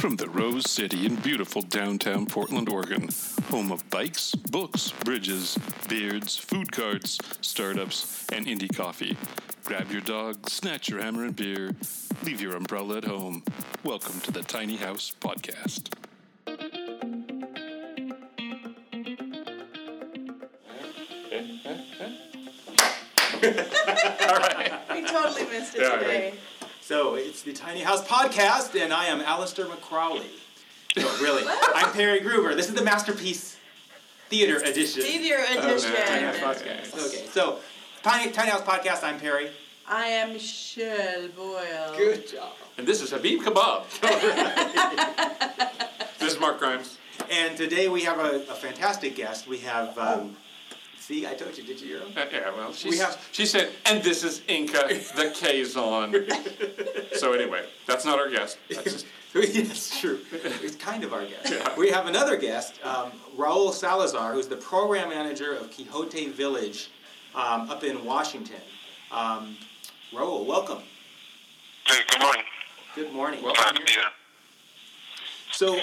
From the Rose City in beautiful downtown Portland, Oregon, home of bikes, books, bridges, beards, food carts, startups, and indie coffee. Grab your dog, snatch your hammer and beer, leave your umbrella at home. Welcome to the Tiny House Podcast. All right. We totally missed it today. Right. So it's the Tiny House Podcast, and I am Alistair McCrowley. No, really. I'm Perry Gruber. This is the Masterpiece Theater Edition. Tiny House Podcast. Okay, so Tiny House Podcast, I'm Perry. I am Michelle Boyle. Good job. And this is Habib Kebab. This is Mark Grimes. And today we have a fantastic guest. We have... see, I told you, did you hear him? Yeah, well, she said, and this is Inca the Kazon. So anyway, that's not our guest. That's yes, true. It's kind of our guest. Yeah. We have another guest, Rahul Salazar, who's the program manager of Quixote Village up in Washington. Rahul, welcome. Hey, good morning. Good morning. Welcome to be here. So,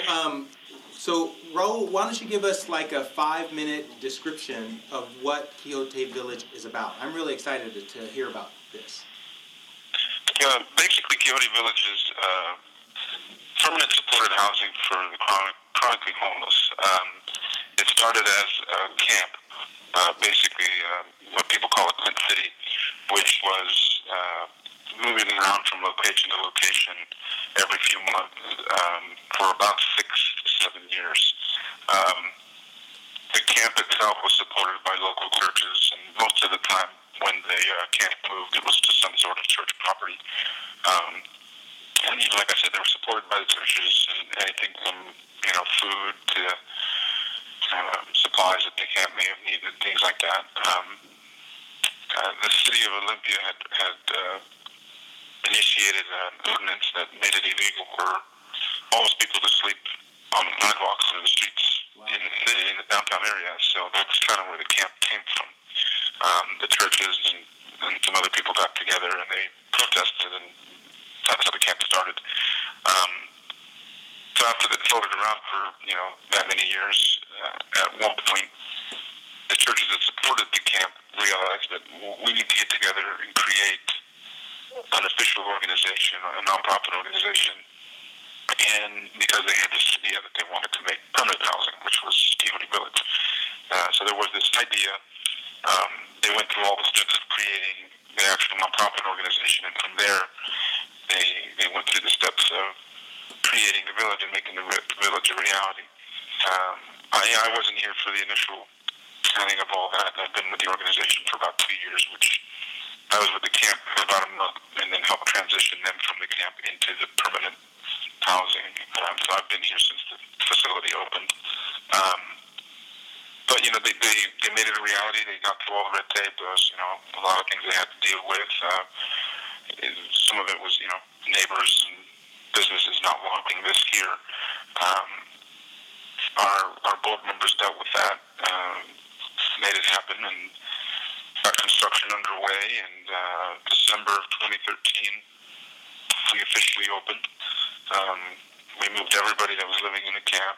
Rahul, why don't you give us like a 5-minute description of what Quixote Village is about? I'm really excited to hear about this. Basically, Quixote Village is permanent supported housing for the chronically homeless. It started as a camp, what people call a tent city, which was moving around from location to location every few months for about 6 to 7 years. The camp itself was supported by local churches, and most of the time when the camp moved, it was to some sort of church property. And like I said, they were supported by the churches and anything from food to supplies that the camp may have needed, things like that. The city of Olympia had initiated an ordinance that made it illegal for homeless people to sleep on the sidewalks and the streets. Wow. In the city, in the downtown area. So that's kind of where the camp came from. The churches and some other people got together and they protested, and that's how the camp started. So after they floated around for that many years, at one point the churches that supported the camp realized that we need to get together and create an official organization, a nonprofit organization, and because they had this idea that they wanted to make permanent housing, which was Quixote Village. So there was this idea. They went through all the steps of creating the actual nonprofit organization, and from there, they went through the steps of creating the village and making the village a reality. I wasn't here for the initial planning of all that. I've been with the organization for about 2 years, which I was with the camp for about a month, and then helped transition them from the camp into the permanent housing. So I've been here since the facility opened. But they made it a reality. They got through all the red tape. There was a lot of things they had to deal with. Some of it was neighbors and businesses not wanting this here. Our board members dealt with that, made it happen, and got construction underway, and December of 2013, we officially opened. We moved everybody that was living in the camp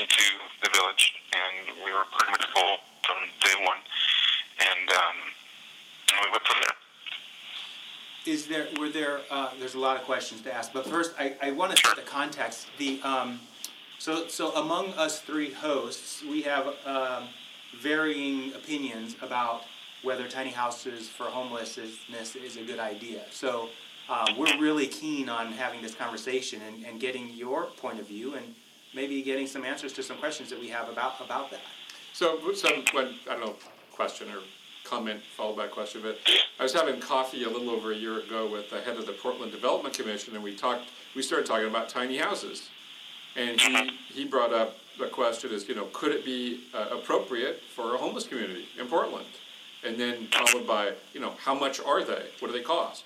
into the village, and we were pretty much full from day one, and we went from there. There's a lot of questions to ask, but first I want to set the context. So among us three hosts, we have varying opinions about whether tiny houses for homelessness is a good idea. So we're really keen on having this conversation and getting your point of view and maybe getting some answers to some questions that we have about that. So question or comment followed by question, but I was having coffee a little over a year ago with the head of the Portland Development Commission, and we started talking about tiny houses. And he brought up the question is, could it be appropriate for a homeless community in Portland? And then followed by, how much are they? What do they cost?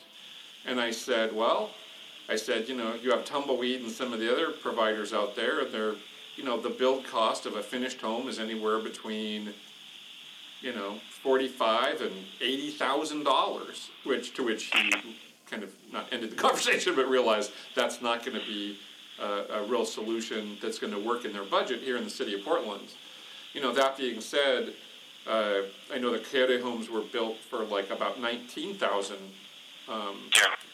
And I said, you have Tumbleweed and some of the other providers out there, and they're, the build cost of a finished home is anywhere between, $45,000 and $80,000, which he kind of not ended the conversation, but realized that's not going to be a real solution that's going to work in their budget here in the city of Portland. You know, that being said, I know the Quixote homes were built for like about $19,000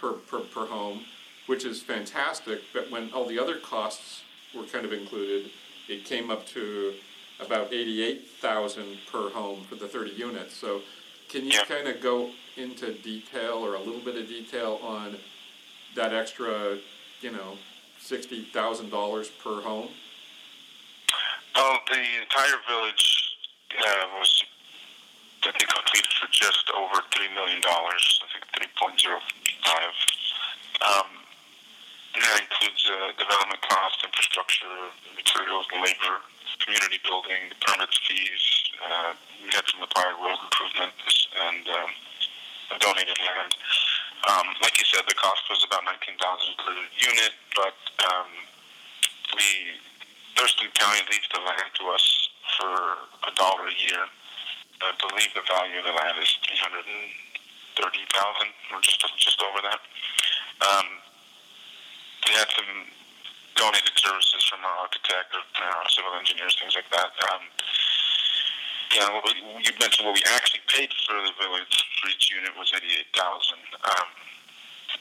per home, which is fantastic. But when all the other costs were kind of included, it came up to about $88,000 per home for the 30 units. So can you kind of go into detail or a little bit of detail on that extra, you know, $60,000 per home? Well, the entire village was, I think, completed for just over $3 million, I think 3.05. That includes development costs, infrastructure, materials, labor, community building, permits, fees. We had some acquired road improvements and donated land. Like you said, the cost was about $19,000 per unit, but Thurston County leaves the land to us for $1 a year. I believe the value of the land is $330,000, or just over that. We had some donated services from our architect or our civil engineers, things like that. You mentioned what we actually paid for the village for each unit was $88,000.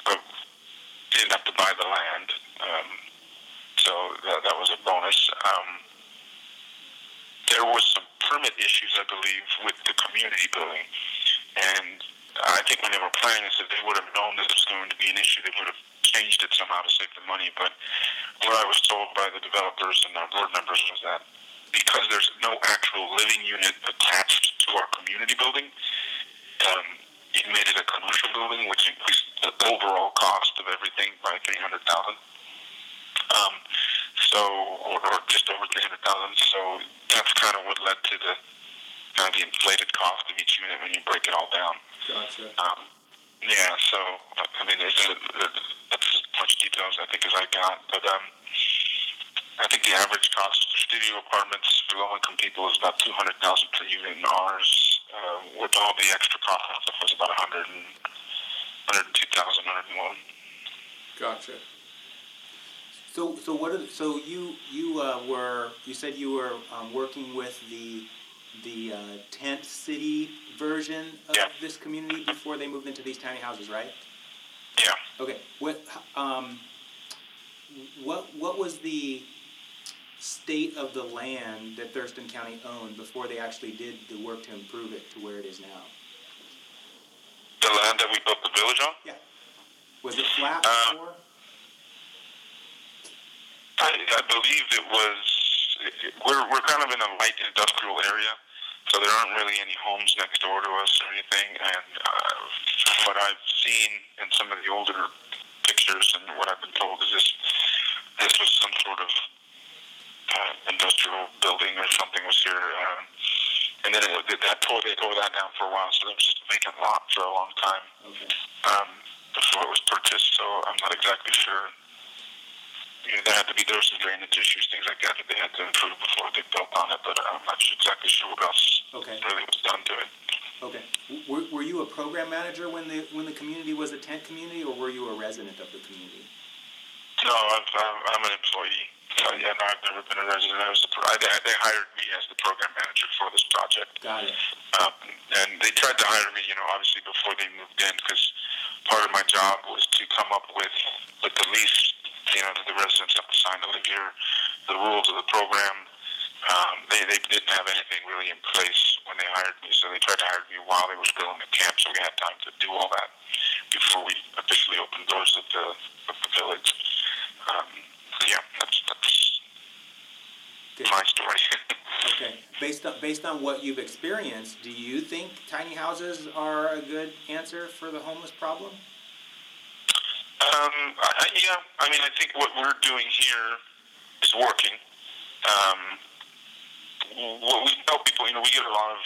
But we didn't have to buy the land, so that was a bonus. There was some permit issues, I believe, with the community building, and I think when they were planning this, if they would have known that was going to be an issue, they would have changed it somehow to save the money. But what I was told by the developers and our board members was that because there's no actual living unit attached to our community building, it made it a commercial building, which increased the overall cost of everything by $300,000. Or just over $300,000. So that's kind of what led to the kind of the inflated cost of each unit when you break it all down. Gotcha. So, I mean, that's as much detail as I think as I got. But I think the average cost for studio apartments for low-income people is about $200,000 per unit, and ours, with all the extra costs, was about $102,000, $101,000. Gotcha. So what? You said you were working with the tent city version of this community before they moved into these tiny houses, right? Yeah. Okay. What was the state of the land that Thurston County owned before they actually did the work to improve it to where it is now? The land that we built the village on? Yeah. Was it flat before? I believe it was. We're kind of in a light industrial area, so there aren't really any homes next door to us or anything. And from what I've seen in some of the older pictures and what I've been told is this was some sort of industrial building or something was here. And then they tore that down for a while, so there was just a vacant lot for a long time before it was purchased, so I'm not exactly sure. You know, there were some drainage issues, things like that they had to improve before they built on it, but I'm not exactly sure what else really was done to it. Okay. Were you a program manager when the community was a tent community, or were you a resident of the community? No, I'm an employee. I've never been a resident. They hired me as the program manager for this project. Got it. And they tried to hire me, you know, obviously before they moved in, because part of my job was to come up with the lease. You know, the residents have to sign to live here, the rules of the program. They didn't have anything really in place when they hired me, so they tried to hire me while they were still in the camp, so we had time to do all that before we officially opened doors at the village. That's my story. Okay. Based on what you've experienced, do you think tiny houses are a good answer for the homeless problem? I think what we're doing here is working. What we tell people, you know, we get a lot of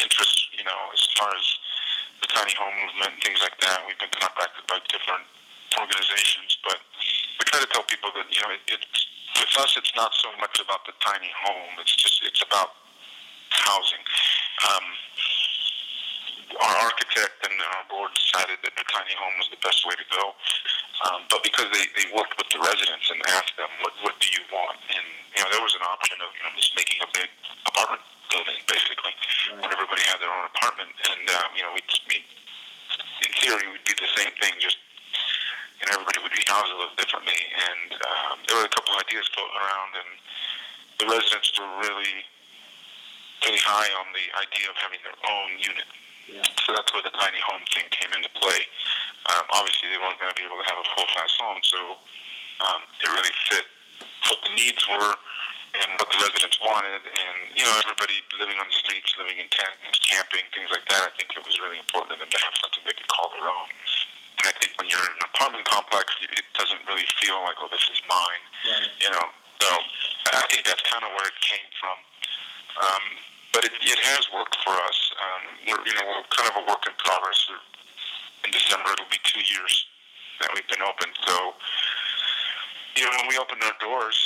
interest, you know, as far as the tiny home movement and things like that. We've been contacted by different organizations, but we try to tell people that, you know, with us it's not so much about the tiny home, it's about housing. Our architect and our board decided that the tiny home was the best way to go. But because they worked with the residents and asked them, what do you want? And, there was an option of, just making a big apartment building, basically, right, where everybody had their own apartment. And, in theory, we'd do the same thing, just, everybody would be housed a little differently. And there were a couple of ideas floating around, and the residents were really, really high on the idea of having their own unit. Yeah. So that's where the tiny home thing came into play. Obviously, they weren't going to be able to have a full-size home, so it really fit what the needs were and what the residents wanted. And, everybody living on the streets, living in tents, camping, things like that, I think it was really important to them to have something they could call their own. And I think when you're in an apartment complex, it doesn't really feel like, oh, this is mine, right. So I think that's kind of where it came from. But it has worked for us. We're kind of a work in progress. In December, it'll be 2 years that we've been open. So, when we opened our doors,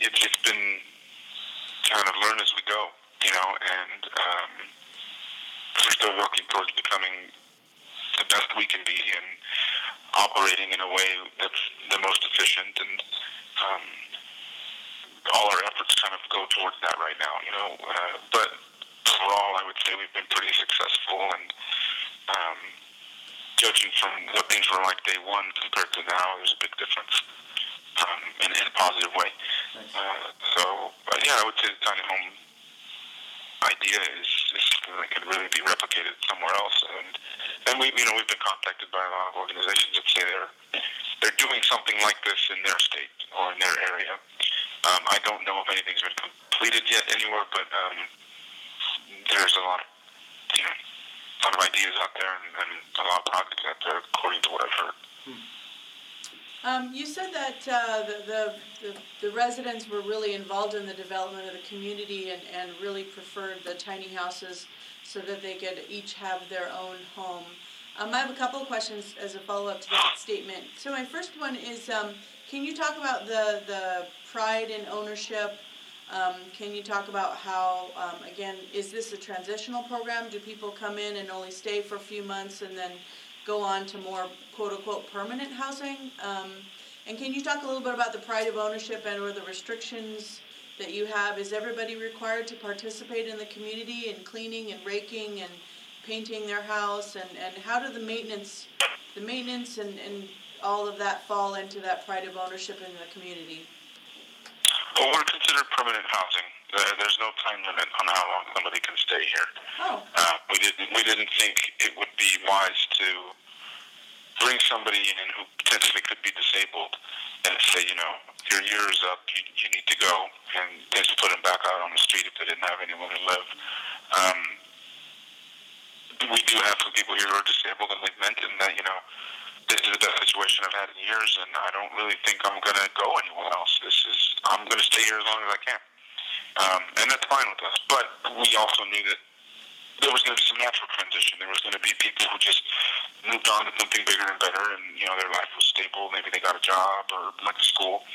it's been kind of learn as we go, and we're still working towards becoming the best we can be and operating in a way that's the most efficient, and all our efforts kind of go towards that right now, but overall I would say we've been pretty successful, and judging from what things were like day one compared to now, there's a big difference in a positive way. I would say the tiny home idea is something that could really be replicated somewhere else, and we've been contacted by a lot of organizations that say they're doing something like this in their state or in their area. I don't know if anything's been completed yet anywhere, but there's a lot of ideas out there and a lot of projects out there, according to what I've heard. You said that the residents were really involved in the development of the community and really preferred the tiny houses so that they could each have their own home. I have a couple of questions as a follow-up to that statement. So my first one is, can you talk about the pride in ownership? Can you talk about how, again, is this a transitional program? Do people come in and only stay for a few months and then go on to more, quote-unquote, permanent housing? And can you talk a little bit about the pride of ownership and or the restrictions that you have? Is everybody required to participate in the community and cleaning and raking and painting their house? And how do the maintenance and all of that fall into that pride of ownership in the community? Well, we're considered permanent housing. There's no time limit on how long somebody can stay here. Oh. We didn't think it would be wise to bring somebody in who potentially could be disabled and say, your year is up, you need to go, and just put them back out on the street if they didn't have anywhere to live. We do have some people here who are disabled, and they've mentioned that, this is the best situation I've had in years, and I don't really think I'm going to go anywhere else. I'm going to stay here as long as I can. And that's fine with us. But we also knew that there was going to be some natural transition. There was going to be people who just moved on to something bigger and better, and, their life was stable. Maybe they got a job or went to school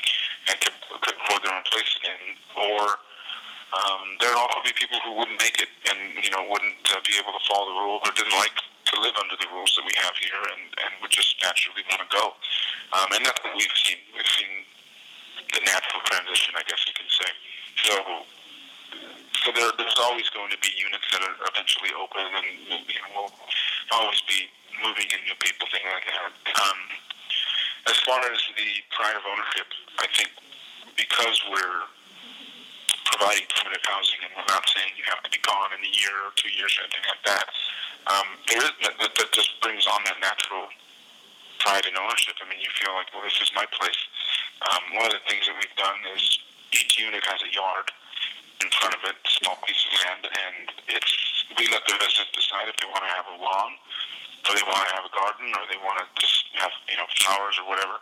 and could afford their own place again. Or there would also be people who wouldn't make it and, wouldn't be able to follow the rules or didn't like to live under the rules that we have here and would just naturally want to go. And that's what we've seen. We've seen the natural transition, I guess you can say. So there's always going to be units that are eventually open, and we'll always be moving in new people, things like that. As far as the pride of ownership, I think because we're providing permanent housing and we're not saying you have to be gone in a year or 2 years or anything like that, that just brings on that natural pride in ownership. I mean, you feel like, well, this is my place. One of the things that we've done is each unit has a yard in front of it, small piece of land, and we let the residents decide if they want to have a lawn, or they want to have a garden, or they want to just have, flowers or whatever.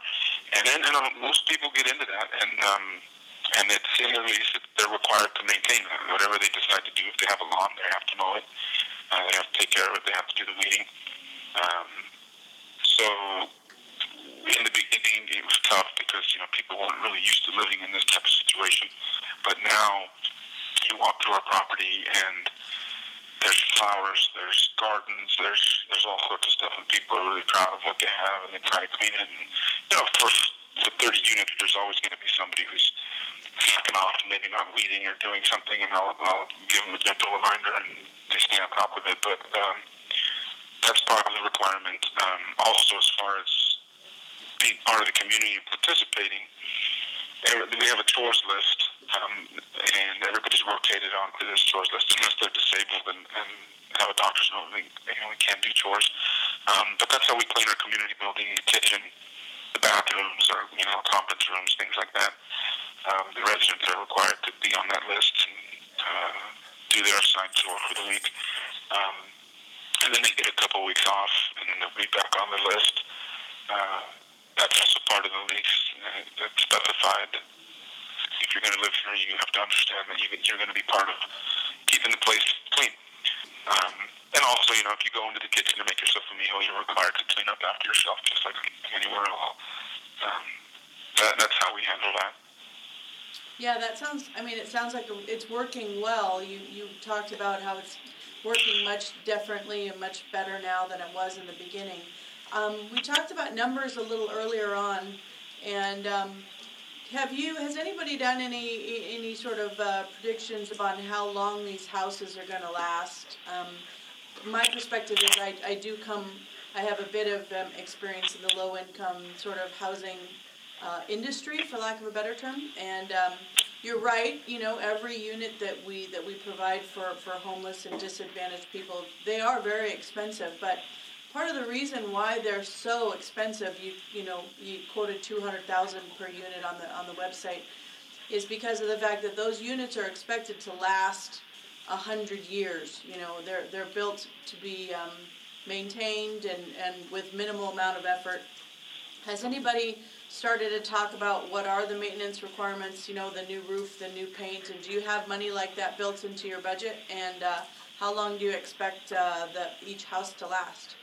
And then most people get into that, and it's in the lease that they're required to maintain that. Whatever they decide to do, if they have a lawn, they have to mow it. They have to take care of it. They have to do the weeding. So in the beginning, it was tough because, people weren't really used to living in this type of situation. But now you walk through our property and There's flowers, there's gardens, there's all sorts of stuff, and people are really proud of what they have, and they try to clean it. And, you know, for 30 units, there's always going to be somebody who's fucking off and maybe not weeding or doing something, and I'll give them a gentle reminder, and they stay on top of it. But that's part of the requirement. Also, as far as being part of the community and participating, we have a chores list, and everybody's rotated onto this chores list unless they're disabled and have a doctor's note. We can't do chores, but that's how we clean our community building: the kitchen, the bathrooms, or conference rooms, things like that. The residents are required to be on that list and do their assigned chore for the week, and then they get a couple weeks off, and then they'll be back on the list. That's also part of the lease that's specified. If you're going to live here, you have to understand that you're going to be part of keeping the place clean. And also, if you go into the kitchen to make yourself a meal, you're required to clean up after yourself, just like anywhere else. That's how we handle that. Yeah, that sounds. I mean, it sounds like it's working well. You talked about how it's working much differently and much better now than it was in the beginning. We talked about numbers a little earlier on, and has anybody done any sort of predictions about how long these houses are going to last? My perspective is I have a bit of experience in the low income sort of housing industry, for lack of a better term, and you're right. Every unit that we provide for homeless and disadvantaged people, they are very expensive, but part of the reason why they're so expensive, you quoted $200,000 per unit on the website, is because of the fact that those units are expected to last 100 years. They're built to be maintained and with minimal amount of effort. Has anybody started to talk about what are the maintenance requirements? The new roof, the new paint, and do you have money like that built into your budget? And how long do you expect each house to last?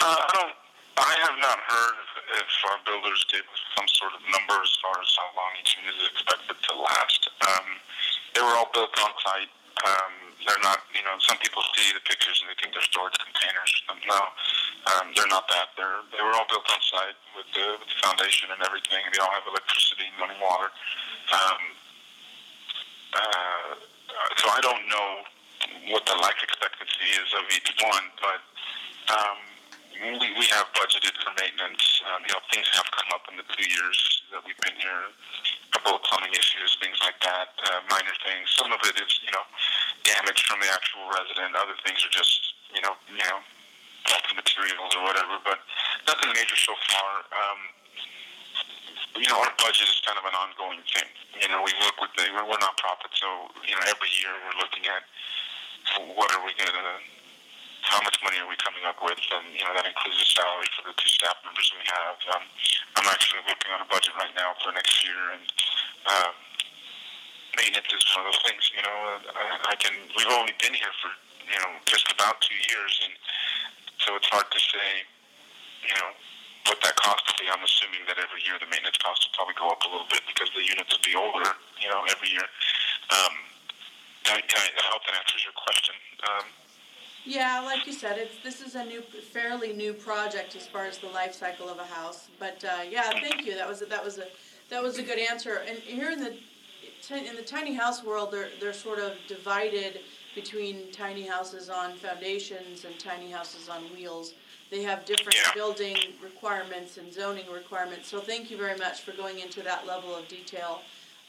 I have not heard if our builders gave us some sort of number as far as how long each unit is expected to last. They were all built on site. They're not, some people see the pictures and they think they're storage containers. No, they're not that. They were all built on site with the foundation and everything. They all have electricity and running water. So I don't know what the life expectancy is of each one, but we have budgeted for maintenance. Things have come up in the 2 years that we've been here. A couple of plumbing issues, things like that, minor things. Some of it is, damage from the actual resident. Other things are just, materials or whatever. But nothing major so far. Our budget is kind of an ongoing thing. We work with we're nonprofit, so every year we're looking at how much money are we coming up with, and that includes the salary for the two staff members we have. I'm actually working on a budget right now for next year, and maintenance is one of those things. We've only been here for just about 2 years, and so it's hard to say what that cost will be. I'm assuming that every year the maintenance cost will probably go up a little bit because the units will be older every year. I hope that answers your question. Yeah, like you said, this is a fairly new project as far as the life cycle of a house. But thank you. That was a good answer. And here in the tiny house world, they're sort of divided between tiny houses on foundations and tiny houses on wheels. They have different building requirements and zoning requirements. So thank you very much for going into that level of detail.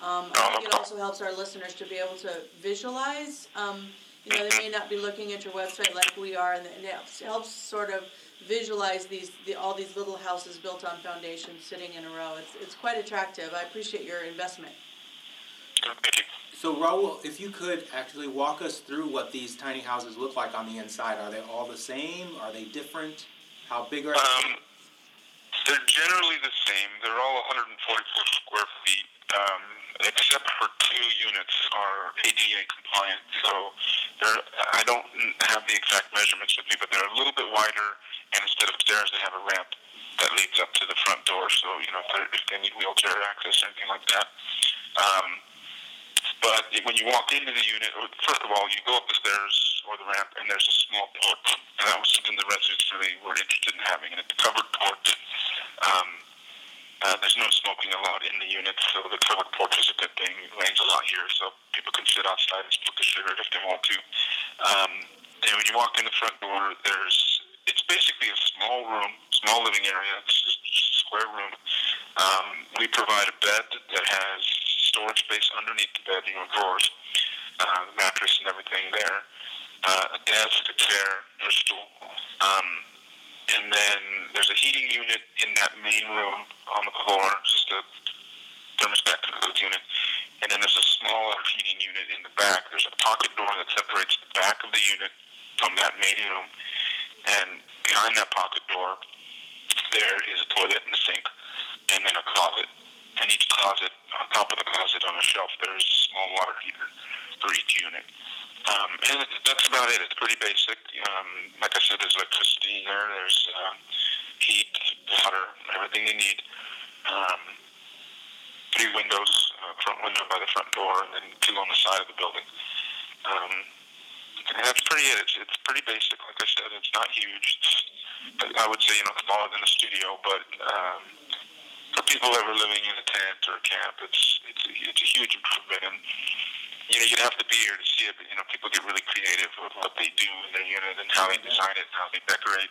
I think it also helps our listeners to be able to visualize. They may not be looking at your website like we are, and it helps sort of visualize all these little houses built on foundations sitting in a row. It's quite attractive. I appreciate your investment. So, Rahul, if you could actually walk us through what these tiny houses look like on the inside. Are they all the same? Are they different? How big are they? They're generally the same. They're all 144 square feet. Except for two units are ADA compliant, so I don't have the exact measurements with me, but they're a little bit wider, and instead of stairs, they have a ramp that leads up to the front door, so, if they need wheelchair access or anything like that. But when you walk into the unit, first of all, you go up the stairs or the ramp, and there's a small porch. And that was something the residents really were interested in having. And it's a covered porch. There's no smoking allowed in the unit, so the covered porch is a good thing. It rains a lot here, so people can sit outside and smoke a cigarette if they want to. And when you walk in the front door, it's basically a small room, small living area. It's just a square room. We provide a bed that has storage space underneath the bed, drawers, the mattress and everything there. A desk, a chair, a stool. And then there's a heating unit in that main room on the floor, just a thermostat controlled unit. And then there's a smaller heating unit in the back. There's a pocket door that separates the back of the unit from that main room. And behind that pocket door, there is a toilet and a sink, and then a closet. And each closet, on top of the closet on a shelf, there's a small water heater for each unit. And that's about it. It's pretty basic. Like I said, there's electricity there. There's heat, water, everything you need. 3 windows, front window by the front door, and then 2 on the side of the building. And that's pretty it. It's pretty basic. Like I said, it's not huge. I would say, smaller than a studio, but for people that were living in a tent or a camp, it's a huge improvement. And you'd have to be here to see it, but, people get really creative with what they do in their unit and how they design it and how they decorate.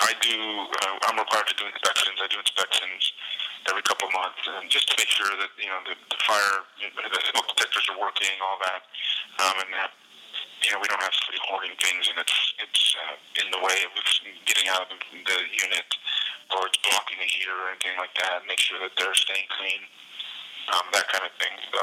I'm required to do inspections. I do inspections every couple of months, and just to make sure that, the fire, the smoke detectors are working, all that, and that, we don't have somebody hoarding things and it's in the way of getting out of the unit, or it's blocking the heater or anything like that, and make sure that they're staying clean, that kind of thing, so.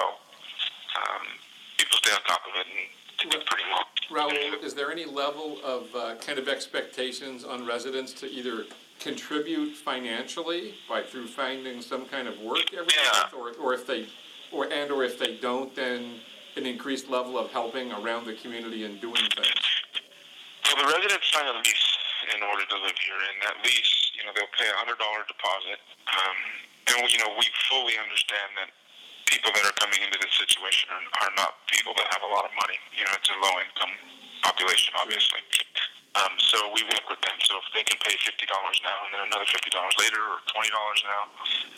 People stay on top of it and do pretty well. Raul, is there any level of kind of expectations on residents to either contribute financially through finding some kind of work every month, or if they don't, then an increased level of helping around the community and doing things? Well, the residents sign a lease in order to live here, and that lease, they'll pay $100 deposit, and we fully understand that. People that are coming into this situation are not people that have a lot of money. It's a low-income population, obviously. So we work with them. So if they can pay $50 now and then another $50 later or $20 now,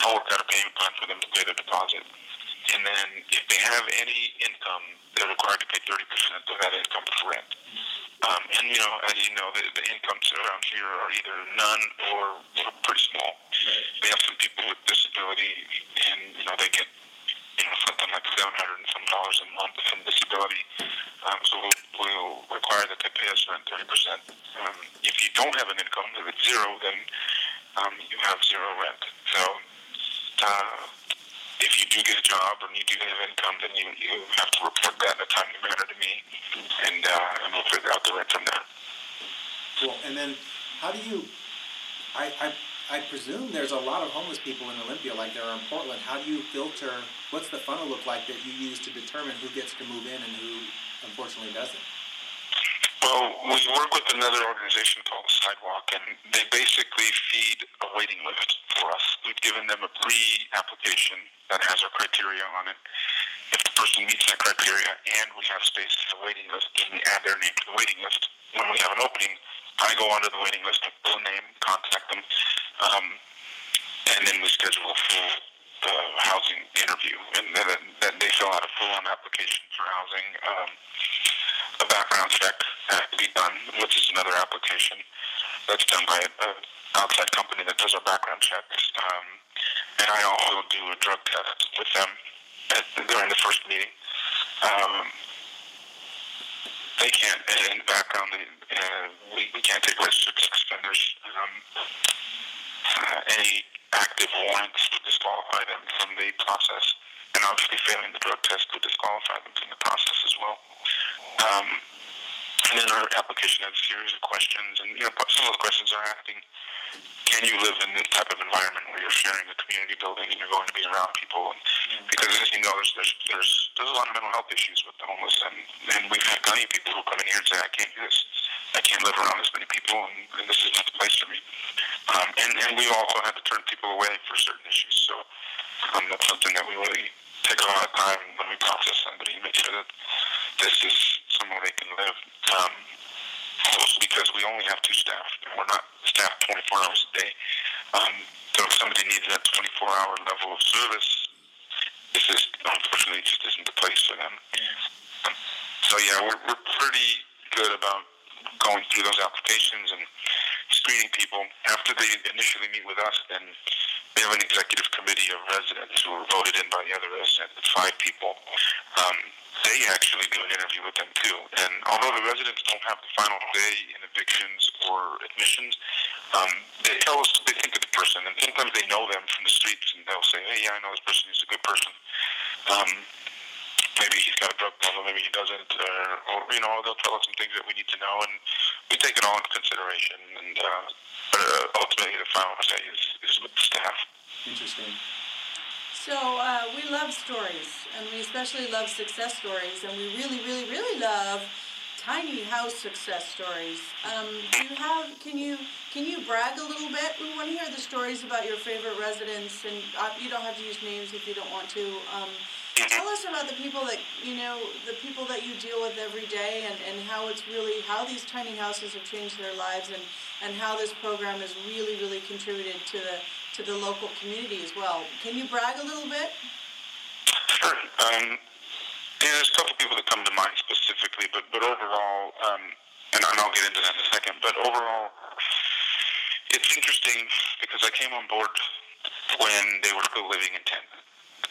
I'll work out a payment plan for them to pay their deposit. And then if they have any income, they're required to pay 30% of that income for rent. And, as you know, the incomes around here are either none or pretty small. We have some people with disability, and, they get something like $700 a month from disability. So we'll require that they pay us around 30%. If you don't have an income, if it's zero, then you have zero rent. So if you do get a job and you do have income, then you have to report that in a timely manner to me, and we'll figure out the rent from there. Cool. And then how do you? I presume there's a lot of homeless people in Olympia like there are in Portland. How do you filter? What's the funnel look like that you use to determine who gets to move in and who, unfortunately, doesn't? Well, we work with another organization called Sidewalk, and they basically feed a waiting list for us. We've given them a pre-application that has our criteria on it. If the person meets that criteria and we have space in the waiting list, then we add their name to the waiting list. When we have an opening, I go onto the waiting list, pull a name, contact them, and then we schedule a full housing interview. And then they fill out a full-on application for housing. A background check has to be done, which is another application that's done by an outside company that does our background checks. And I also do a drug test with them during the first meeting. They can't, in the background, we can't take registered sex offenders. Any active warrants would disqualify them from the process, and obviously failing the drug test would disqualify them from the process as well. And then our application has a series of questions, and some of the questions are asking, can you live in this type of environment where you're sharing a community building and you're going to be around people? And because, as you know, there's a lot of mental health issues with the homeless, and we've had plenty of people who come in here and say, I can't do this. I can't live around this many people, and this is not the place for me. And we also have to turn people away for certain issues. So that's something that we really take a lot of time when we process somebody and make sure that this is somewhere they can live. Because we only have two staff. We're not staffed 24 hours a day. So if somebody needs that 24-hour level of service, this is, unfortunately, just isn't the place for them. So, we're pretty good about going through those applications and screening people. After they initially meet with us, then we have an executive committee of residents who are voted in by the other residents, 5 people. They actually do an interview with them, too. And although the residents don't have the final say in evictions or admissions, they tell us what they think of the person. And sometimes they know them from the streets, and they'll say, hey, I know this person, he's a good person. Maybe he's got a drug problem, maybe he doesn't. Or they'll tell us some things that we need to know, and we take it all into consideration. And ultimately, the final say is with the staff. Interesting. So we love stories, and we especially love success stories, and we really, really, really love tiny house success stories. Can you brag a little bit? We want to hear the stories about your favorite residents, and you don't have to use names if you don't want to. Tell us about the people that you deal with every day, and how these tiny houses have changed their lives, and how this program has really, really contributed to the local community as well. Can you brag a little bit? Sure. There's a couple people that come to mind specifically, but overall, and I'll get into that in a second, but overall, it's interesting because I came on board when they were still living in tents,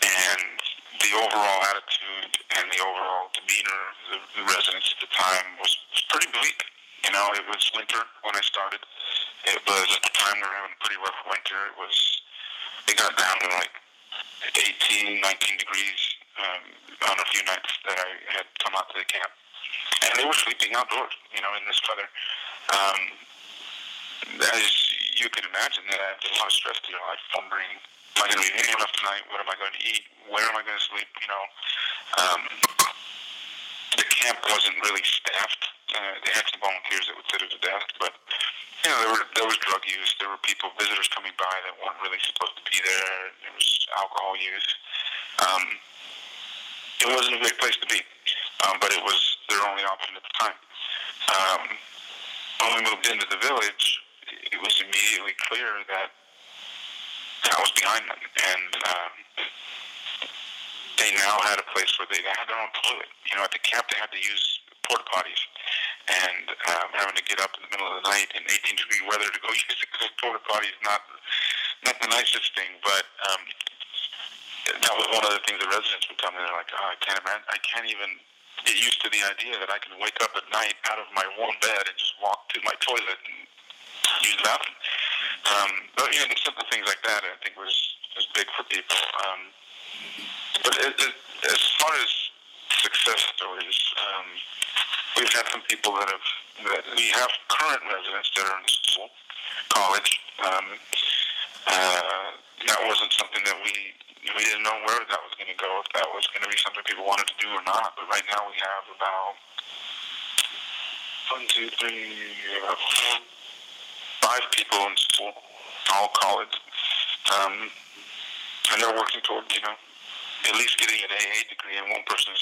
and the overall attitude and the overall demeanor of the residents at the time was pretty bleak. It was winter when I started. It was at the time we were having a pretty rough winter. It got down to like 18, 19 degrees on a few nights that I had come out to the camp. And they were sleeping outdoors, in this weather. As you can imagine, that adds a lot of stress to your life, wondering, am I going to be eating enough tonight? What am I going to eat? Where am I going to sleep? The camp wasn't really staffed. They had some volunteers that would sit at the desk, but there was drug use. There were visitors coming by that weren't really supposed to be there. There was alcohol use. It wasn't a great place to be, but it was their only option at the time. When we moved into the village, it was immediately clear that I was behind them, and they now had a place where they had their own toilet. At the camp they had to use porta potties, and having to get up in the middle of the night in 18-degree weather to go use the porta potty is not the nicest thing. But that was one of the things the residents would tell me. They're like, "Oh, I can't even get used to the idea that I can wake up at night out of my warm bed and just walk to my toilet and use the bathroom." Simple things like that, I think, was big for people. But as far as success stories, we've had some people we have current residents that are in school, college. That wasn't something that we didn't know where that was going to go, if that was going to be something people wanted to do or not. But right now we have about 5 people in school, all college, and they're working towards, at least getting an AA degree, and one person's,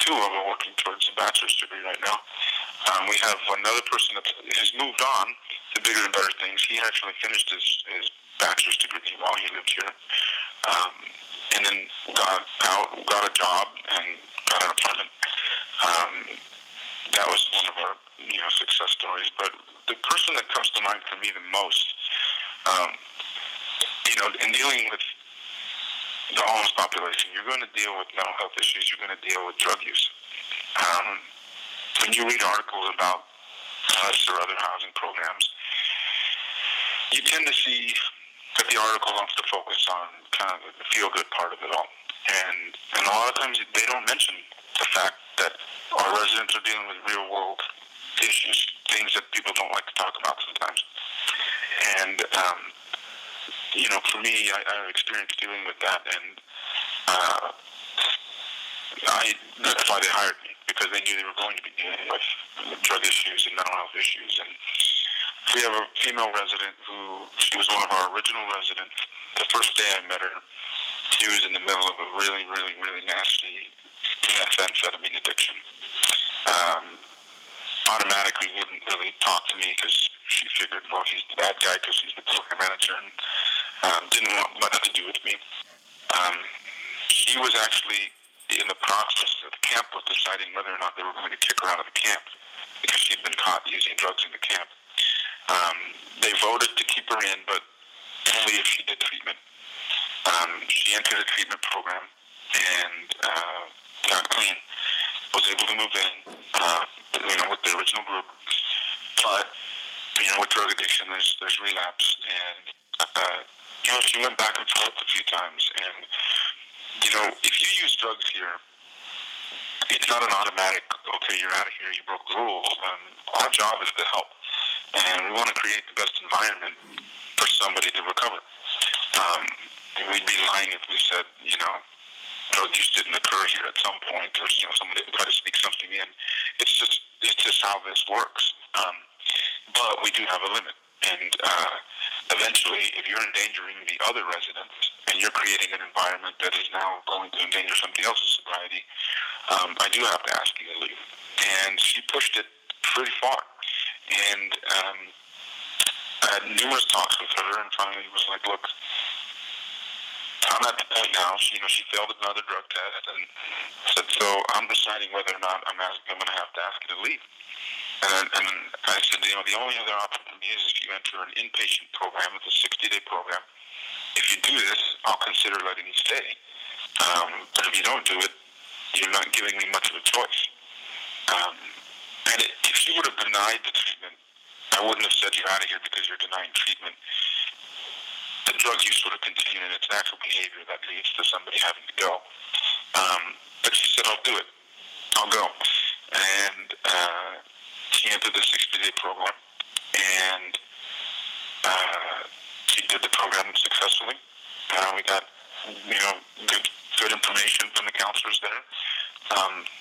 2 of them are working towards a bachelor's degree right now. We have another person that has moved on to bigger and better things. He actually finished his bachelor's degree while he lived here, and then got a job, and got an apartment. That was one of our, success stories, but the person that comes to mind for me the most, in dealing with the homeless population, you're going to deal with mental health issues, you're going to deal with drug use. When you read articles about us or other housing programs, you tend to see that the article wants to focus on kind of the feel-good part of it all. And a lot of times they don't mention the fact that our residents are dealing with real-world issues, things that people don't like to talk about sometimes. And, for me, I experienced dealing with that, and that's why they hired me, because they knew they were going to be dealing with drug issues and mental health issues. And we have a female resident she was one of our original residents. The first day I met her, she was in the middle of a really, really, really nasty methamphetamine addiction. automatically wouldn't really talk to me because she figured, well, he's the bad guy because he's the program manager, and didn't want nothing to do with me. She was actually in the process of the camp was deciding whether or not they were going to kick her out of the camp because she had been caught using drugs in the camp. They voted to keep her in, but only if she did treatment. She entered a treatment program and got clean, was able to move in with the original group. But with drug addiction, there's relapse, and she went back and forth a few times. And if you use drugs here, it's not an automatic. Okay, you're out of here. You broke the rules. Our job is to help, and we want to create the best environment for somebody to recover. We'd be lying if we said drug use didn't occur here at some point, or somebody would try to sneak something in. It's just how this works. But we do have a limit, and eventually, if you're endangering the other residents and you're creating an environment that is now going to endanger somebody else's sobriety, I do have to ask you to leave. And she pushed it pretty far, and I had numerous talks with her, and finally was like, "Look, I'm at the point now. She failed another drug test, and said, so I'm deciding whether or not I'm going to have to ask you to leave." And I said, the only other option for me is if you enter an inpatient program. It's a 60-day program. If you do this, I'll consider letting you stay. But if you don't do it, you're not giving me much of a choice. And if you would have denied the treatment, I wouldn't have said you're out of here because you're denying treatment. The drug use would have continued, and it's natural behavior that leads to somebody having to go. But she said, I'll do it. I'll go. And she entered the 60-day program, and she did the program successfully. We got, good information from the counselors there.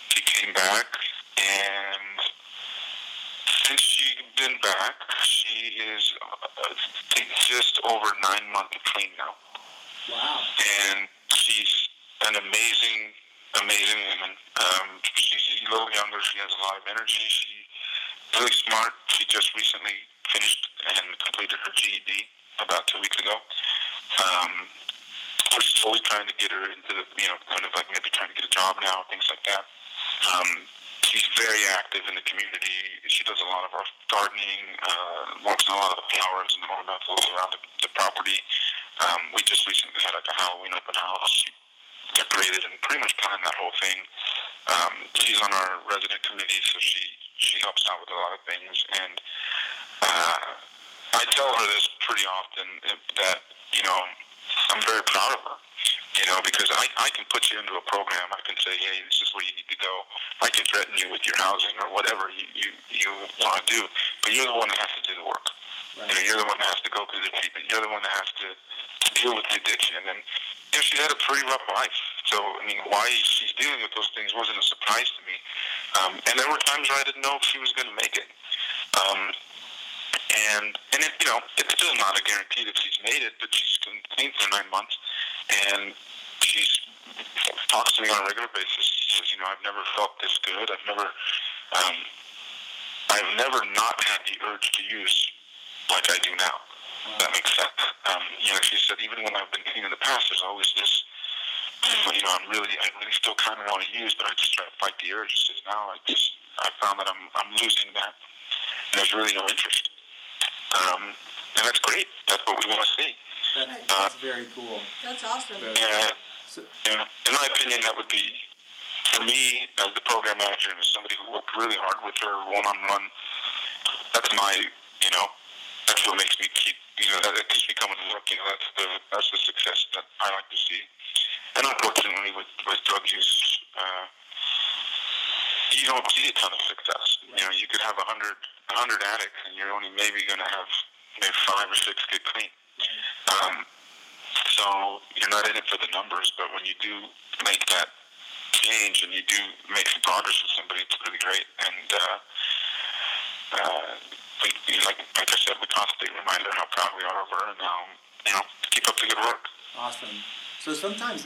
She came back, and since she's been back, she is just over 9 months clean now. Wow! And she's an amazing, amazing woman. She's a little younger. She has a lot of energy. She's really smart. She just recently finished and completed her GED about 2 weeks ago. We're slowly trying to get her into the, maybe trying to get a job now, things like that. She's very active in the community. She does a lot of our gardening, works on a lot of the flowers and ornamentals around the property. We just recently had a Halloween open house. She decorated and pretty much planned that whole thing. She's on our resident committee, so she helps out with a lot of things. And I tell her this pretty often that, I'm very proud of her, because I can put you into a program. I can say, hey, this is where you need to go. I can threaten you with your housing or whatever you want to do, but you're the one that has to do the work. Right. You're the one that has to go through the treatment. You're the one that has to deal with the addiction. And she's had a pretty rough life. So, why she's dealing with those things wasn't a surprise to me. And there were times where I didn't know if she was going to make it. And it, it's still not a guarantee that she's made it, but she's been clean for 9 months, and she talks to me on a regular basis. She says, I've never felt this good. I've never not had the urge to use like I do now. That makes sense. She said, even when I've been clean in the past, there's always this, I really still kind of want to use, but I just try to fight the urge. She says, now I found that I'm losing that, and there's really no interest. And that's great. That's what we want to see. That's very cool. That's awesome. Yeah. In my opinion, that would be, for me, as the program manager and as somebody who worked really hard with her one-on-one, that's my, that's what makes me keep, that keeps me coming to work. That's the success that I like to see. And unfortunately, with drug use, you don't see a ton of success. Right. You could have 100 addicts, and you're only maybe going to have maybe 5 or 6 get clean. So you're not in it for the numbers, but when you do make that change and you do make some progress with somebody, it's really great. And like I said, we constantly remind her how proud we are of her, and keep up the good work. Awesome. So sometimes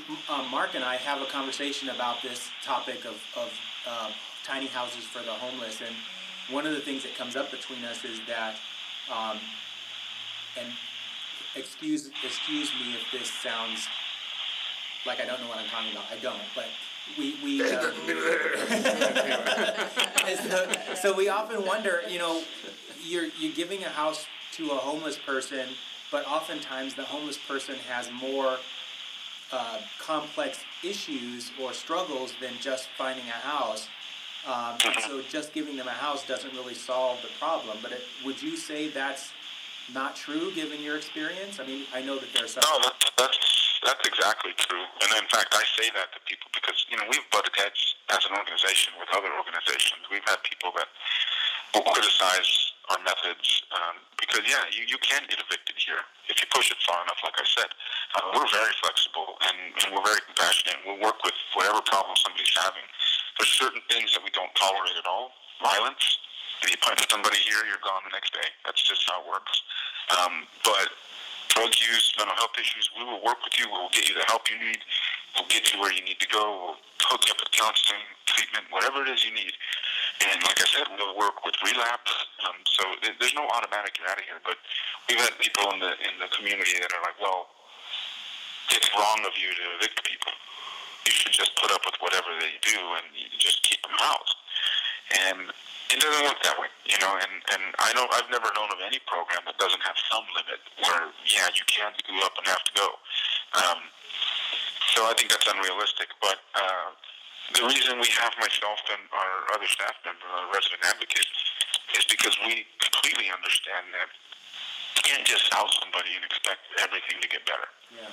Mark and I have a conversation about this topic of tiny houses for the homeless. And one of the things that comes up between us is that, and excuse me if this sounds like I don't know what I'm talking about. I don't, but we so we often wonder, you know, you're giving a house to a homeless person, but oftentimes the homeless person has more complex issues or struggles than just finding a house. And so just giving them a house doesn't really solve the problem. But would you say that's not true, given your experience? I mean, I know that there's some... No, that's exactly true. And in fact, I say that to people because, you know, we've butted heads as an organization with other organizations. We've had people that will criticize our methods because, yeah, you can get evicted here if you push it far enough, like I said. We're very flexible and we're very compassionate. We'll work with whatever problem somebody's having. There's certain things that we don't tolerate at all. Violence. If you punch somebody here, you're gone the next day. That's just how it works. But drug use, mental health issues, we will work with you. We will get you the help you need. We'll get you where you need to go. We'll hook you up with counseling, treatment, whatever it is you need. And like I said, we'll work with relapse. So there's no automatic get out of here. But we've had people in the community that are like, well, it's wrong of you to evict people. You should just put up with whatever they do and you just keep them out. And it doesn't work that way, you know. And I've never known of any program that doesn't have some limit where, yeah, you can screw up and have to go. So I think that's unrealistic. But the reason we have myself and our other staff member, our resident advocate, is because we completely understand that you can't just out somebody and expect everything to get better. Yeah.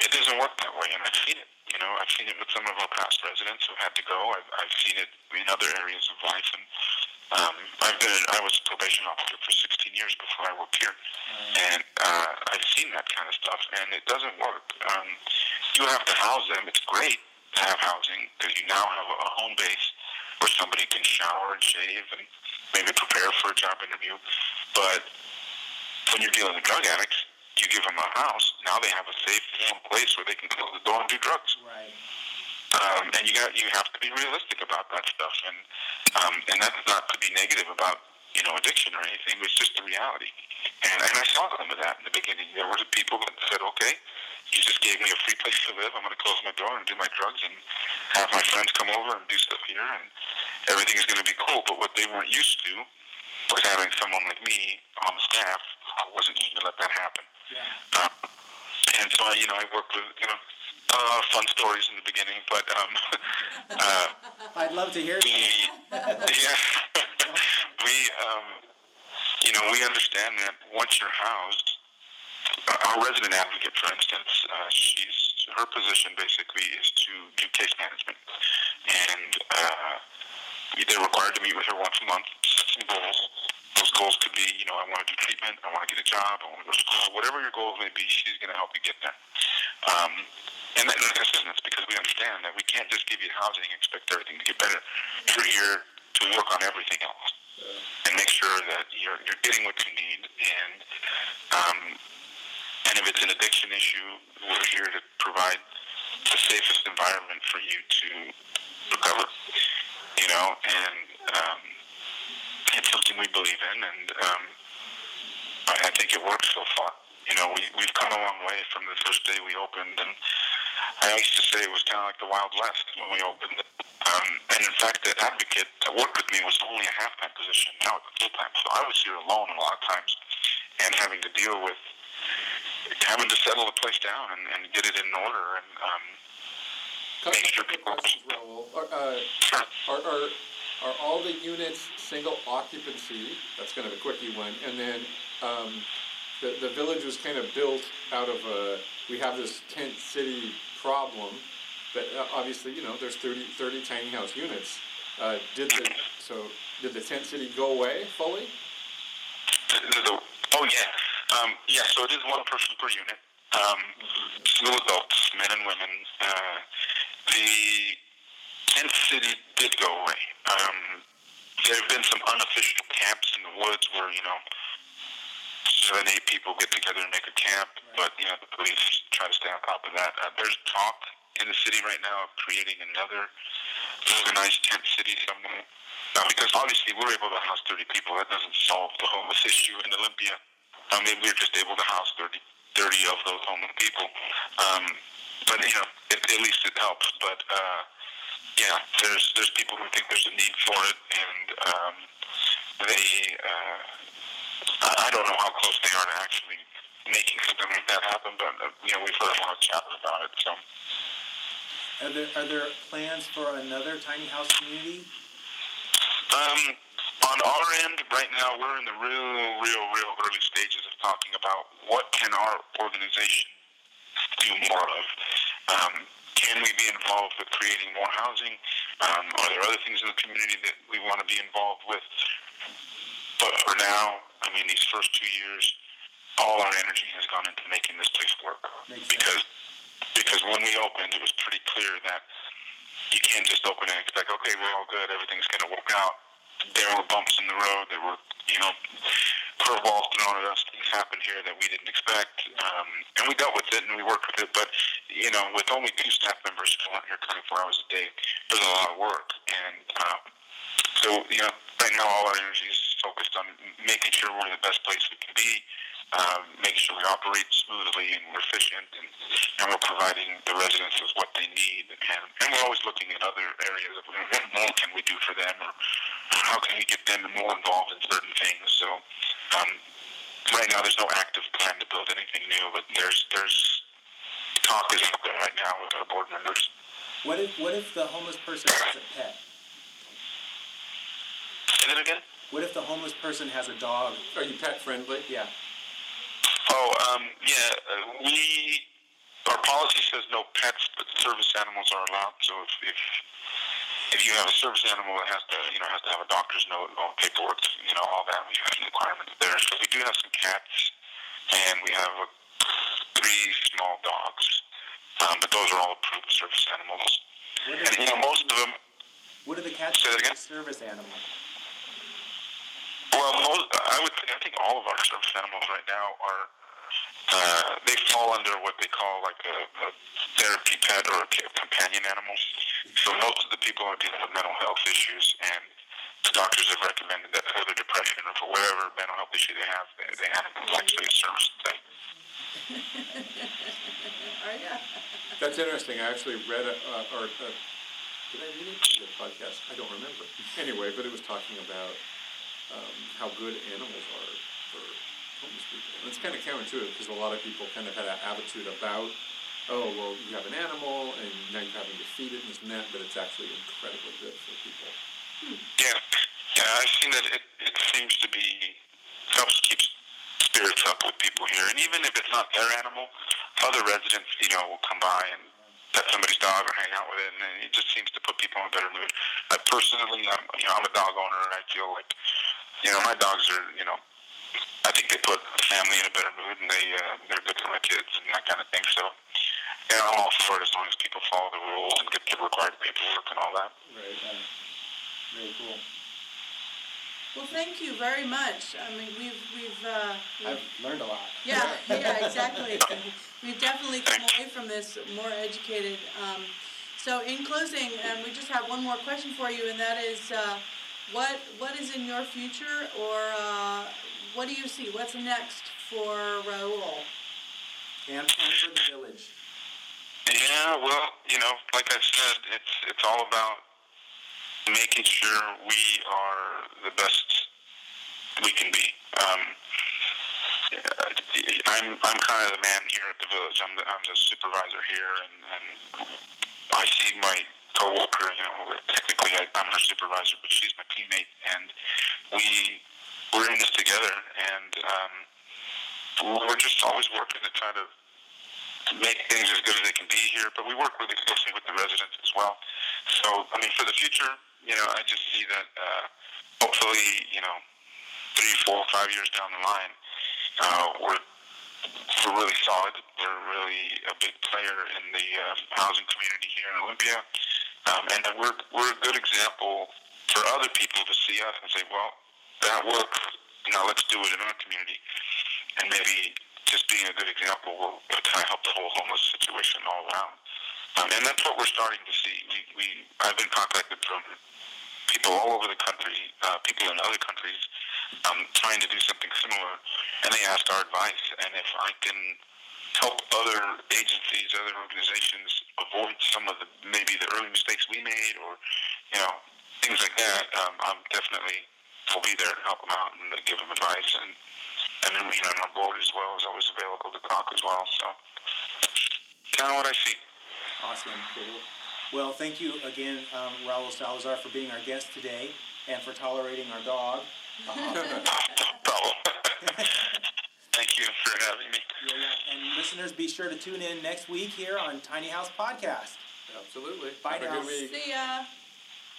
It doesn't work that way, and I've seen it. You know, I've seen it with some of our past residents who had to go. I've seen it in other areas of life. And I was a probation officer for 16 years before I worked here. And I've seen that kind of stuff, and it doesn't work. You have to house them. It's great to have housing because you now have a home base where somebody can shower and shave and maybe prepare for a job interview. But when you're dealing with drug addicts, you give them a house, now they have a safe, warm place where they can close the door and do drugs. Right. And you have to be realistic about that stuff. And that's not to be negative about, you know, addiction or anything. It's just the reality. And I saw some of that in the beginning. There were people that said, okay, you just gave me a free place to live. I'm going to close my door and do my drugs and have my friends come over and do stuff here. And everything is going to be cool. But what they weren't used to was having someone like me on the staff who wasn't going to let that happen. Yeah. And so, you know, I worked with, you know, fun stories in the beginning, but I'd love to hear that. Yeah. You know, we understand that once you're housed, our resident advocate, for instance, her position basically is to do case management. And they're required to meet with her once a month, set some goals. Those goals could be, you know, I want to do treatment, I want to get a job, I want to go to school, whatever your goals may be, she's going to help you get there. And that's because we understand that we can't just give you housing and expect everything to get better. You're here to work on everything else and make sure that you're getting what you need. And if it's an addiction issue, we're here to provide the safest environment for you to recover, you know, and... it's something we believe in, and I think it works so far. You know, we've come a long way from the first day we opened, and I used to say it was kind of like the Wild West when we opened. And in fact, the advocate that worked with me was only a half-time position, now it's a full-time. So I was here alone a lot of times, and having to deal with having to settle the place down and get it in order and make sure people... Are all the units single occupancy? That's kind of a quickie one. And then the village was kind of built out of we have this tent city problem, but obviously, you know, there's 30 tiny house units. Did the tent city go away fully? Oh, yeah. Yeah, so it is one person per unit. Single adults, men and women. The tent city did go away. There have been some unofficial camps in the woods where, you know, 7-8 people get together and make a camp, but, you know, the police try to stay on top of that. There's talk in the city right now of creating another organized tent city somewhere. Because obviously we're able to house 30 people. That doesn't solve the homeless issue in Olympia. I mean, we're just able to house 30 of those homeless people. But, you know, at least it helps. But, yeah, there's people who think there's a need for it, and I don't know how close they are to actually making something like that happen, but, you know, we've heard a lot of chatter about it, so. Are there plans for another tiny house community? On our end, right now, we're in the real early stages of talking about what can our organization do more of. Can we be involved with creating more housing? Are there other things in the community that we want to be involved with? But for now, I mean, these first 2 years, all our energy has gone into making this place work. Because when we opened, it was pretty clear that you can't just open and expect, okay, we're all good, everything's going to work out. There were bumps in the road. There were, you know, curveballs thrown at us. Things happened here that we didn't expect. And we dealt with it and we worked with it. But, you know, with only 2 staff members who aren't here 24 hours a day, there's a lot of work. And so, you know, right now all our energy is focused on making sure we're the best place we can be, making sure we operate smoothly and we're efficient, and we're providing the residents with what they need. And we're always looking at other areas of what more can we do for them, or how can we get them more involved in certain things. So right now there's no active plan to build anything new, but there's talk is out there right now with our board members. What if the homeless person has a pet? Say that again? What if the homeless person has a dog? Are you pet friendly? Yeah. Our policy says no pets, but service animals are allowed. So if you have a service animal that has to have a doctor's note and all paperwork, you know, all that, we have requirements there. So we do have some cats, and we have 3 small dogs, but those are all approved service animals. And you know, most of them. What are the cats? Say that again? Service animals. Well, I think all of our service animals right now are, they fall under what they call like a therapy pet or a companion animal. So most of the people are dealing with mental health issues, and the doctors have recommended that for their depression or for whatever mental health issue they have, the animal is actually a service thing. That's interesting. I actually read did I read it? It was a podcast. I don't remember. Anyway, but it was talking about how good animals are for homeless people. And it's kind of counterintuitive because a lot of people kind of had an attitude about, oh, well, you have an animal and now you're having to feed it and this and that, but it's actually incredibly good for people. Yeah, I've seen that it seems to be, helps keep spirits up with people here. And even if it's not their animal, other residents, you know, will come by and pet somebody's dog or hang out with it, and it just seems to put people in a better mood. I personally, I'm a dog owner, and I feel like, you know, my dogs are, you know, I think they put the family in a better mood, and they're good for my kids and that kind of thing. So, you know, I'm all for it as long as people follow the rules and get the required paperwork and all that. Right. Very cool. Well, thank you very much. I mean, I've learned a lot. Yeah, exactly. We've definitely come away from this more educated. So, in closing, we just have one more question for you, and that is. What is in your future, or what do you see? What's next for Rahul? And for the village. Yeah, well, you know, like I said, it's all about making sure we are the best we can be. I'm kind of the man here at the village. I'm the supervisor here, and I see my co-worker, you know, technically I'm her supervisor, but she's my teammate, and we're in this together, and we're just always working to try to make things as good as they can be here, but we work really closely with the residents as well. So, I mean, for the future, you know, I just see that hopefully, you know, 3, 4, 5 years down the line, we're really solid. We're really a big player in the housing community here in Olympia. And we're a good example for other people to see us and say, well, that worked. Now let's do it in our community. And maybe just being a good example will kind of help the whole homeless situation all around. And that's what we're starting to see. I've been contacted from people all over the country, people in other countries, trying to do something similar, and they asked our advice. And if I can help other agencies, other organizations avoid some of the maybe the early mistakes we made, or things like that, I'm definitely will be there to help them out and give them advice. And then my board as well is always available to talk as well. So kind of what I see. Awesome. Cool. Well, thank you again, Raul Salazar, for being our guest today and for tolerating our dog. Thank you for having me. Yeah. And listeners, be sure to tune in next week here on Tiny House Podcast. Absolutely. Bye now. See ya.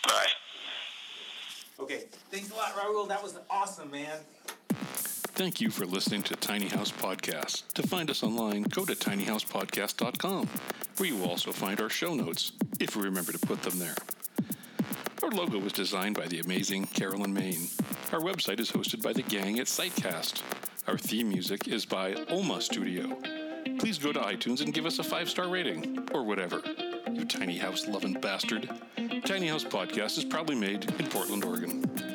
Bye. Okay. Thanks a lot, Raul. That was awesome, man. Thank you for listening to Tiny House Podcast. To find us online, go to tinyhousepodcast.com, where you will also find our show notes, if we remember to put them there. Our logo was designed by the amazing Carolyn Maine. Our website is hosted by the gang at Sitecast. Our theme music is by Oma Studio. Please go to iTunes and give us a 5-star rating, or whatever, you tiny house loving bastard. Tiny House Podcast is proudly made in Portland, Oregon.